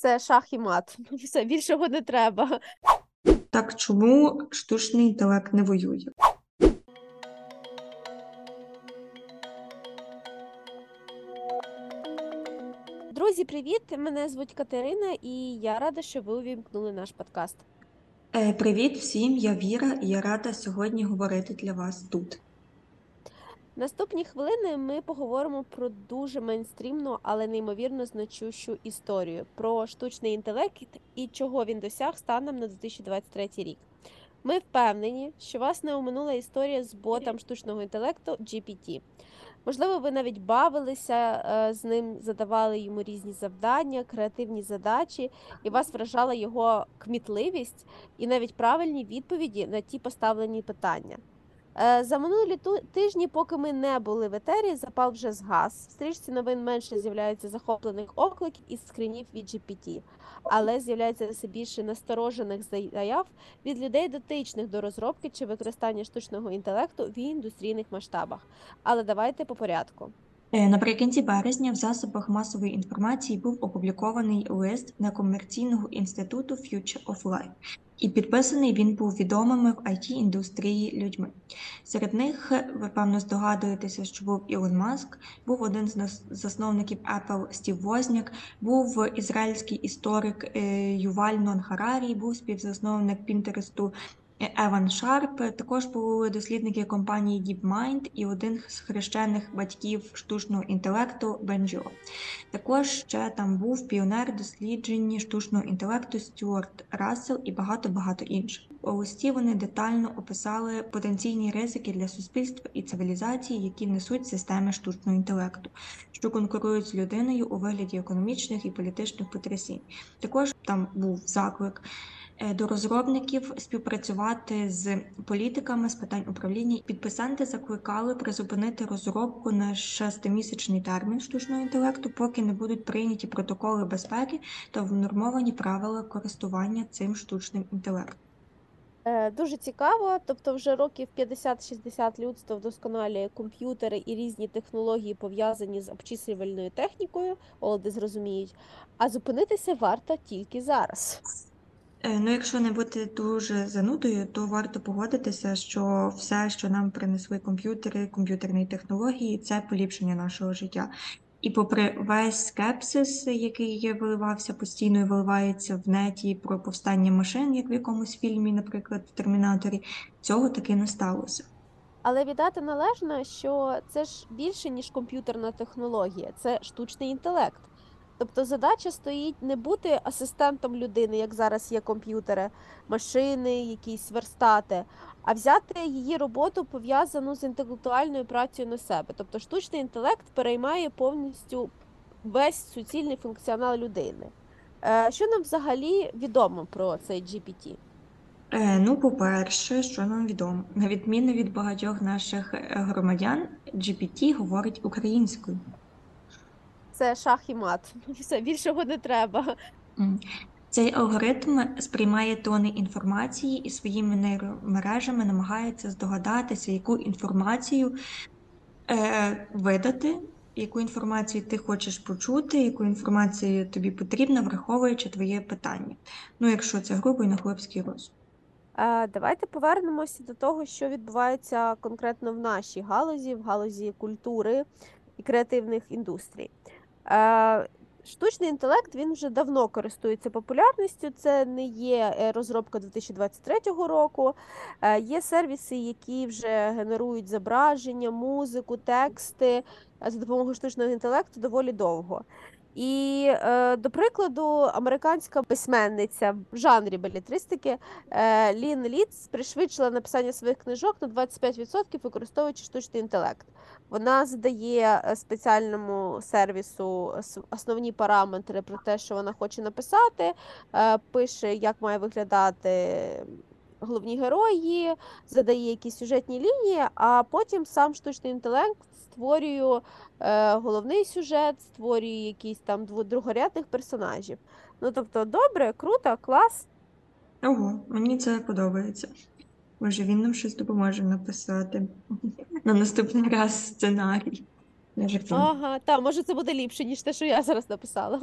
це шах і мат. Все, більшого не треба. Так чому штучний інтелект не воює? Друзі, привіт! Мене звуть Катерина і я рада, що ви увімкнули наш подкаст. Привіт всім, я Віра і я рада сьогодні говорити для вас тут. Наступні хвилини ми поговоримо про дуже мейнстрімну, але неймовірно значущу історію, про штучний інтелект і чого він досяг станом на 2023 рік. Ми впевнені, що вас не оминула історія з ботом штучного інтелекту GPT. Можливо, ви навіть бавилися з ним, задавали йому різні завдання, креативні задачі, і вас вражала його кмітливість і навіть правильні відповіді на ті поставлені питання. За минулі тижні, поки ми не були в етері, запал вже згас. В стрічці новин менше з'являється захоплених окликів із скринів від GPT, але з'являється все більше насторожених заяв від людей, дотичних до розробки чи використання штучного інтелекту в індустрійних масштабах. Але давайте по порядку. Наприкінці березня в засобах масової інформації був опублікований лист некомерційного інституту Future of Life. І підписаний він був відомими в IT-індустрії людьми. Серед них, ви, певно, здогадуєтеся, що був Ілон Маск, був один з засновників Apple Стів Возняк, був ізраїльський історик Юваль Нон-Харарі, був співзасновник Pinterest Еван Шарп, також були дослідники компанії DeepMind і один з хрещених батьків штучного інтелекту Бенджіо. Також ще там був піонер досліджень штучного інтелекту Стюарт Рассел і багато-багато інших. У листі вони детально описали потенційні ризики для суспільства і цивілізації, які несуть системи штучного інтелекту, що конкурують з людиною у вигляді економічних і політичних потрясінь. Також там був заклик до розробників співпрацювати з політиками з питань управління. Підписанти закликали призупинити розробку на 6-місячний термін штучного інтелекту, поки не будуть прийняті протоколи безпеки та внормовані правила користування цим штучним інтелектом. Дуже цікаво, тобто вже років 50-60 людство вдосконалює комп'ютери і різні технології, пов'язані з обчислювальною технікою, олди зрозуміють, а зупинитися варто тільки зараз. Ну, якщо не бути дуже занудою, то варто погодитися, що все, що нам принесли комп'ютери, комп'ютерні технології, це поліпшення нашого життя. І попри весь скепсис, який виливався постійно і виливається в неті про повстання машин, як в якомусь фільмі, наприклад, в «Термінаторі», цього таки не сталося. Але віддати належно, що це ж більше, ніж комп'ютерна технологія, це штучний інтелект. Тобто задача стоїть не бути асистентом людини, як зараз є комп'ютери, машини, якісь верстати, а взяти її роботу, пов'язану з інтелектуальною працею на себе. Тобто штучний інтелект переймає повністю весь суцільний функціонал людини. Що нам взагалі відомо про цей GPT? Ну, по-перше, що нам відомо? На відміну від багатьох наших громадян, GPT говорить українською. Це шах і мат. Все, більшого не треба. Цей алгоритм сприймає тони інформації і своїми нейромережами намагається здогадатися, яку інформацію видати, яку інформацію ти хочеш почути, яку інформацію тобі потрібно, враховуючи твоє питання. Ну, якщо це грубо і на хлопський розум. Давайте повернемося до того, що відбувається конкретно в нашій галузі, в галузі культури і креативних індустрій. Штучний інтелект, він вже давно користується популярністю, це не є розробка 2023 року. Є сервіси, які вже генерують зображення, музику, тексти за допомогою штучного інтелекту доволі довго. І, до прикладу, американська письменниця в жанрі белетристики Лін Ліц пришвидшила написання своїх книжок на 25%, використовуючи штучний інтелект. Вона задає спеціальному сервісу основні параметри про те, що вона хоче написати, пише, як має виглядати головні герої, задає якісь сюжетні лінії, а потім сам штучний інтелект створює головний сюжет, створює якісь там другорядних персонажів. Ну, тобто, добре, круто, клас. Ого, мені це подобається. Може, він нам щось допоможе написати на наступний раз сценарій. Ага, так, може це буде ліпше, ніж те, що я зараз написала.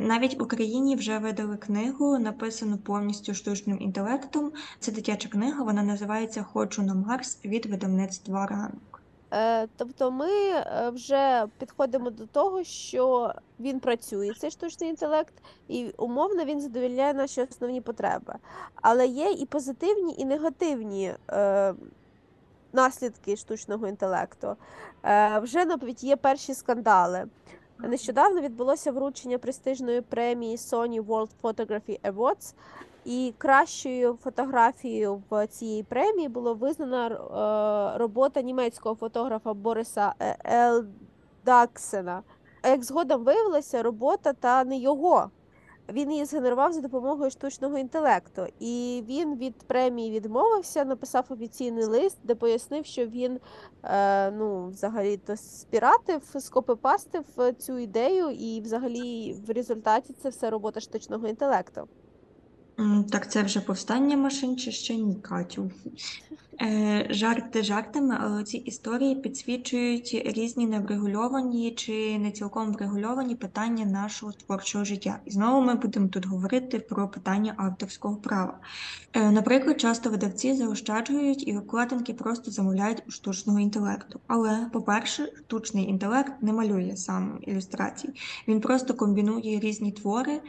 Навіть в Україні вже видали книгу, написану повністю штучним інтелектом. Це дитяча книга, вона називається «Хочу на Марс» від видавництва «Ранок». Тобто ми вже підходимо до того, що він працює, цей штучний інтелект, і умовно він задовольняє наші основні потреби. Але є і позитивні, і негативні наслідки штучного інтелекту. Вже навіть є перші скандали. Нещодавно відбулося вручення престижної премії Sony World Photography Awards, і кращою фотографією в цій премії було визнана робота німецького фотографа Бориса Ел Даксена. Як згодом виявилося, робота та не його. Він її згенерував за допомогою штучного інтелекту. І він від премії відмовився, написав офіційний лист, де пояснив, що він взагалі-то спіратив, скопіпастив цю ідею, і взагалі в результаті це все робота штучного інтелекту. Так це вже повстання машин чи ще ні, Катю? Жарти жартами, але ці історії підсвічують різні неврегульовані чи не цілком врегульовані питання нашого творчого життя. І знову ми будемо тут говорити про питання авторського права. Наприклад, часто видавці заощаджують і обкладинки просто замовляють у штучного інтелекту. Але, по-перше, штучний інтелект не малює сам ілюстрацій. Він просто комбінує різні твори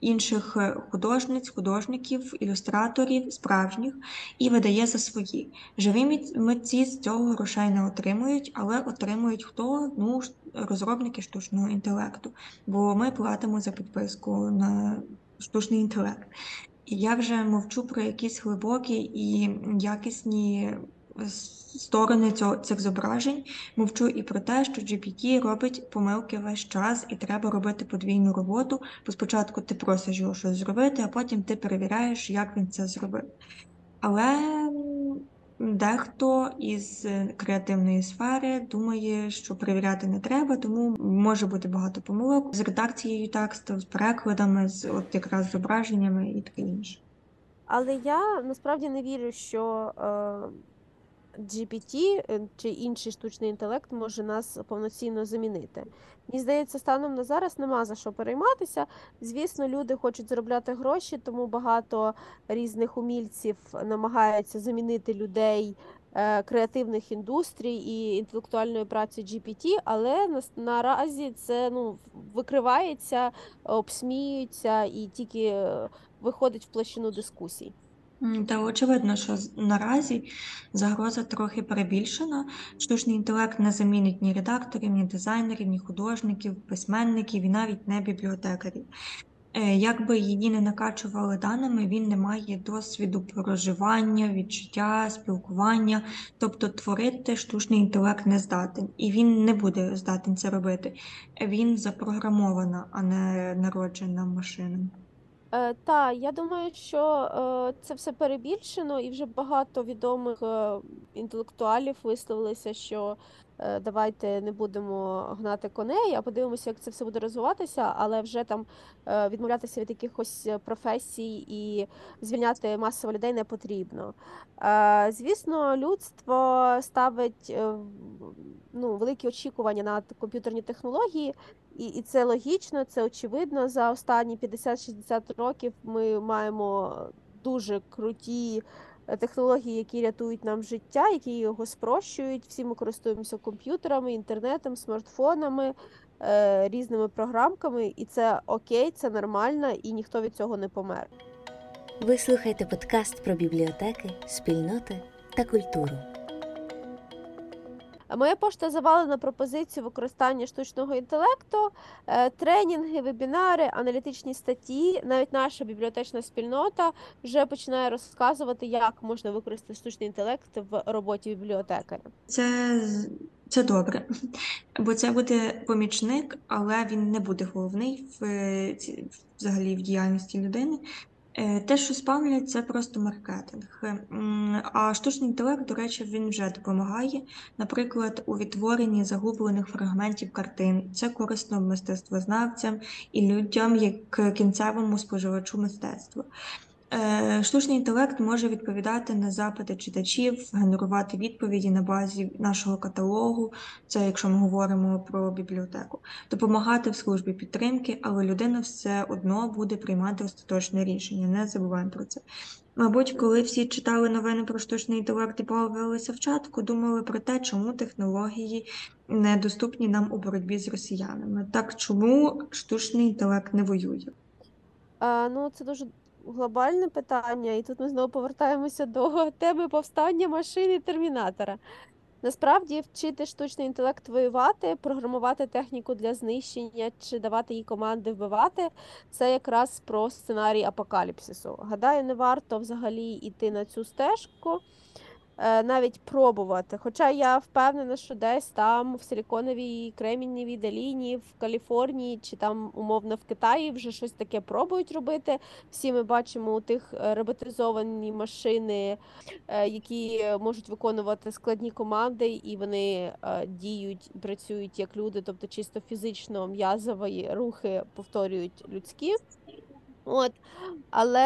інших художниць, художників, ілюстраторів, справжніх, і видає за свої. Живі митці з цього грошей не отримують, але отримують хто? Розробники штучного інтелекту, бо ми платимо за підписку на штучний інтелект. І я вже мовчу про якісь глибокі і якісні сторони цих зображень, мовчу і про те, що GPT робить помилки весь час і треба робити подвійну роботу, бо спочатку ти просиш його щось зробити, а потім ти перевіряєш, як він це зробив. Але дехто із креативної сфери думає, що перевіряти не треба, тому може бути багато помилок з редакцією тексту, з перекладами, з якраз зображеннями і таке інше. Але я насправді не вірю, що GPT чи інший штучний інтелект може нас повноцінно замінити. Мені здається, станом на зараз нема за що перейматися. Звісно, люди хочуть заробляти гроші, тому багато різних умільців намагаються замінити людей креативних індустрій і інтелектуальної праці GPT, але наразі це викривається, обсміюється і тільки виходить в площину дискусій. Та очевидно, що наразі загроза трохи перебільшена. Штучний інтелект не замінить ні редакторів, ні дизайнерів, ні художників, письменників і навіть не бібліотекарів. Якби її не накачували даними, він не має досвіду проживання, відчуття, спілкування. Тобто творити штучний інтелект не здатен. І він не буде здатен це робити. Він запрограмована, а не народжена машина. Я думаю, що це все перебільшено, і вже багато відомих інтелектуалів висловилися, що давайте не будемо гнати коней, а подивимося, як це все буде розвиватися, але вже там відмовлятися від якихось професій і звільняти масово людей не потрібно. Звісно, людство ставить великі очікування на комп'ютерні технології, і це логічно, це очевидно. За останні 50-60 років ми маємо дуже круті технології, які рятують нам життя, які його спрощують. Всі ми користуємося комп'ютерами, інтернетом, смартфонами, різними програмками. І це окей, це нормально, і ніхто від цього не помер. Ви слухаєте подкаст про бібліотеки, спільноти та культуру. Моя пошта завалена пропозицію використання штучного інтелекту, тренінги, вебінари, аналітичні статті. Навіть наша бібліотечна спільнота вже починає розказувати, як можна використати штучний інтелект в роботі бібліотекаря. Це добре, бо це буде помічник, але він не буде головний взагалі в діяльності людини. Те, що спамлять, це просто маркетинг. А штучний інтелект, до речі, він вже допомагає. Наприклад, у відтворенні загублених фрагментів картин. Це корисно мистецтвознавцям і людям як кінцевому споживачу мистецтва. Штучний інтелект може відповідати на запити читачів, генерувати відповіді на базі нашого каталогу, це якщо ми говоримо про бібліотеку, допомагати в службі підтримки, але людина все одно буде приймати остаточне рішення, не забуваємо про це. Мабуть, коли всі читали новини про штучний інтелект і появилися в чатку, думали про те, чому технології недоступні нам у боротьбі з росіянами. Так, чому штучний інтелект не воює? Ну, це дуже глобальне питання, і тут ми знову повертаємося до теми повстання машин і Термінатора. Насправді, вчити штучний інтелект воювати, програмувати техніку для знищення чи давати їй команди вбивати – це якраз про сценарій апокаліпсису. Гадаю, не варто взагалі йти на цю стежку, навіть пробувати. Хоча я впевнена, що десь там в Силіконовій, Кремнієвій долині, в Каліфорнії чи там, умовно, в Китаї вже щось таке пробують робити. Всі ми бачимо у тих роботизовані машини, які можуть виконувати складні команди, і вони діють, працюють як люди, тобто чисто фізично м'язові рухи повторюють людські. От, але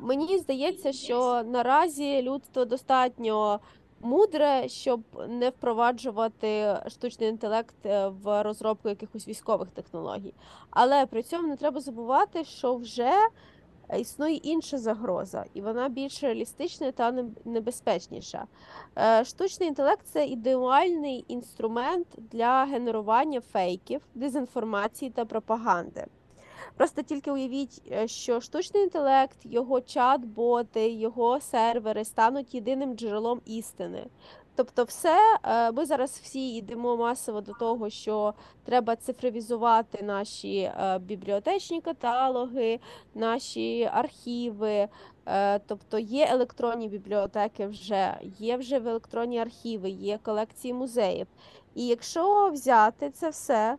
мені здається, що наразі людство достатньо мудре, щоб не впроваджувати штучний інтелект в розробку якихось військових технологій. Але при цьому не треба забувати, що вже існує інша загроза, і вона більш реалістична та небезпечніша. Штучний інтелект – це ідеальний інструмент для генерування фейків, дезінформації та пропаганди. Просто тільки уявіть, що штучний інтелект, його чат-боти, його сервери стануть єдиним джерелом істини. Тобто все, ми зараз всі йдемо масово до того, що треба цифровізувати наші бібліотечні каталоги, наші архіви. Тобто є електронні бібліотеки вже, є вже електронні архіви, є колекції музеїв. І якщо взяти це все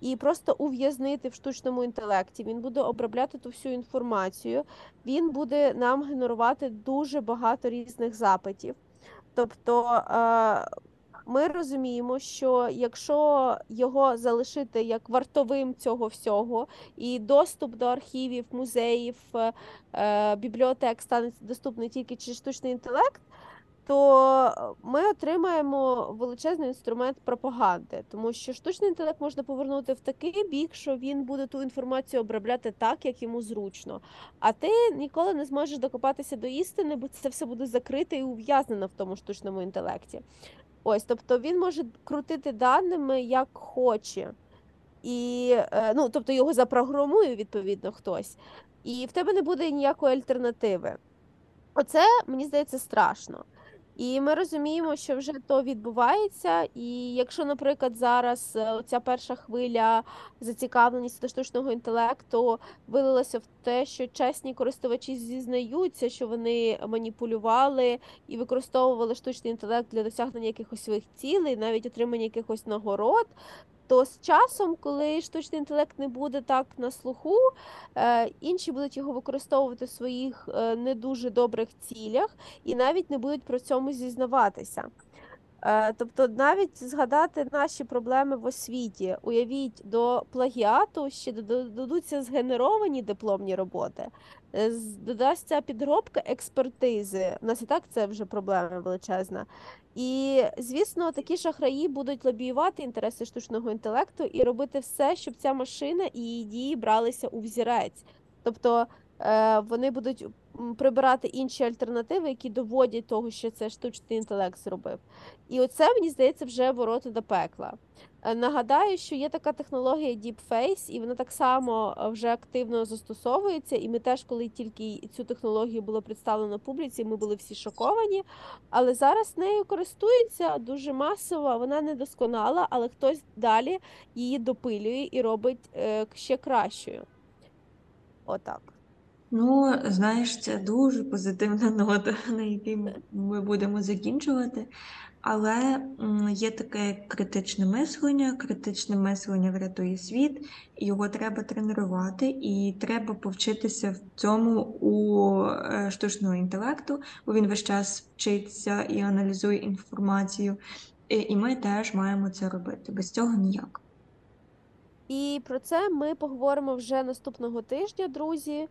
і просто ув'язнити в штучному інтелекті, він буде обробляти ту всю інформацію, він буде нам генерувати дуже багато різних запитів. Тобто ми розуміємо, що якщо його залишити як вартовим цього всього, і доступ до архівів, музеїв, бібліотек стане доступний тільки через штучний інтелект, то ми отримаємо величезний інструмент пропаганди, тому що штучний інтелект можна повернути в такий бік, що він буде ту інформацію обробляти так, як йому зручно. А ти ніколи не зможеш докопатися до істини, бо це все буде закрите і ув'язнено в тому штучному інтелекті. Ось, тобто він може крутити даними як хоче. І, ну, тобто його запрограмує, відповідно, хтось. І в тебе не буде ніякої альтернативи. Оце, мені здається, страшно. І ми розуміємо, що вже то відбувається, і якщо, наприклад, зараз ця перша хвиля зацікавленості до штучного інтелекту вилилася в те, що чесні користувачі зізнаються, що вони маніпулювали і використовували штучний інтелект для досягнення якихось своїх цілей, навіть отримання якихось нагород, то з часом, коли штучний інтелект не буде так на слуху, інші будуть його використовувати в своїх не дуже добрих цілях і навіть не будуть про цьому зізнаватися. Тобто навіть згадати наші проблеми в освіті. Уявіть, до плагіату ще додадуться згенеровані дипломні роботи, додасться підробка експертизи. У нас і так це вже проблема величезна. І, звісно, такі шахраї будуть лобіювати інтереси штучного інтелекту і робити все, щоб ця машина і її дії бралися у взірець. Тобто вони будуть прибирати інші альтернативи, які доводять того, що це штучний інтелект зробив. І оце, мені здається, вже ворота до пекла. Нагадаю, що є така технологія Deepfake, і вона так само вже активно застосовується, і ми теж, коли тільки цю технологію було представлено публіці, ми були всі шоковані, але зараз нею користуються дуже масово, вона недосконала, але хтось далі її допилює і робить ще кращою. Отак. Ну, знаєш, це дуже позитивна нота, на якій ми будемо закінчувати. Але є таке критичне мислення врятує світ, його треба тренувати і треба повчитися в цьому у штучного інтелекту, бо він весь час вчиться і аналізує інформацію, і ми теж маємо це робити, без цього ніяк. І про це ми поговоримо вже наступного тижня, друзі.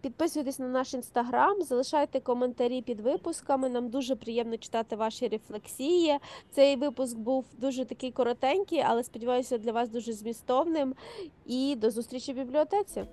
Підписуйтесь на наш інстаграм, залишайте коментарі під випусками, нам дуже приємно читати ваші рефлексії. Цей випуск був дуже такий коротенький, але сподіваюся, для вас дуже змістовним. І до зустрічі в бібліотеці!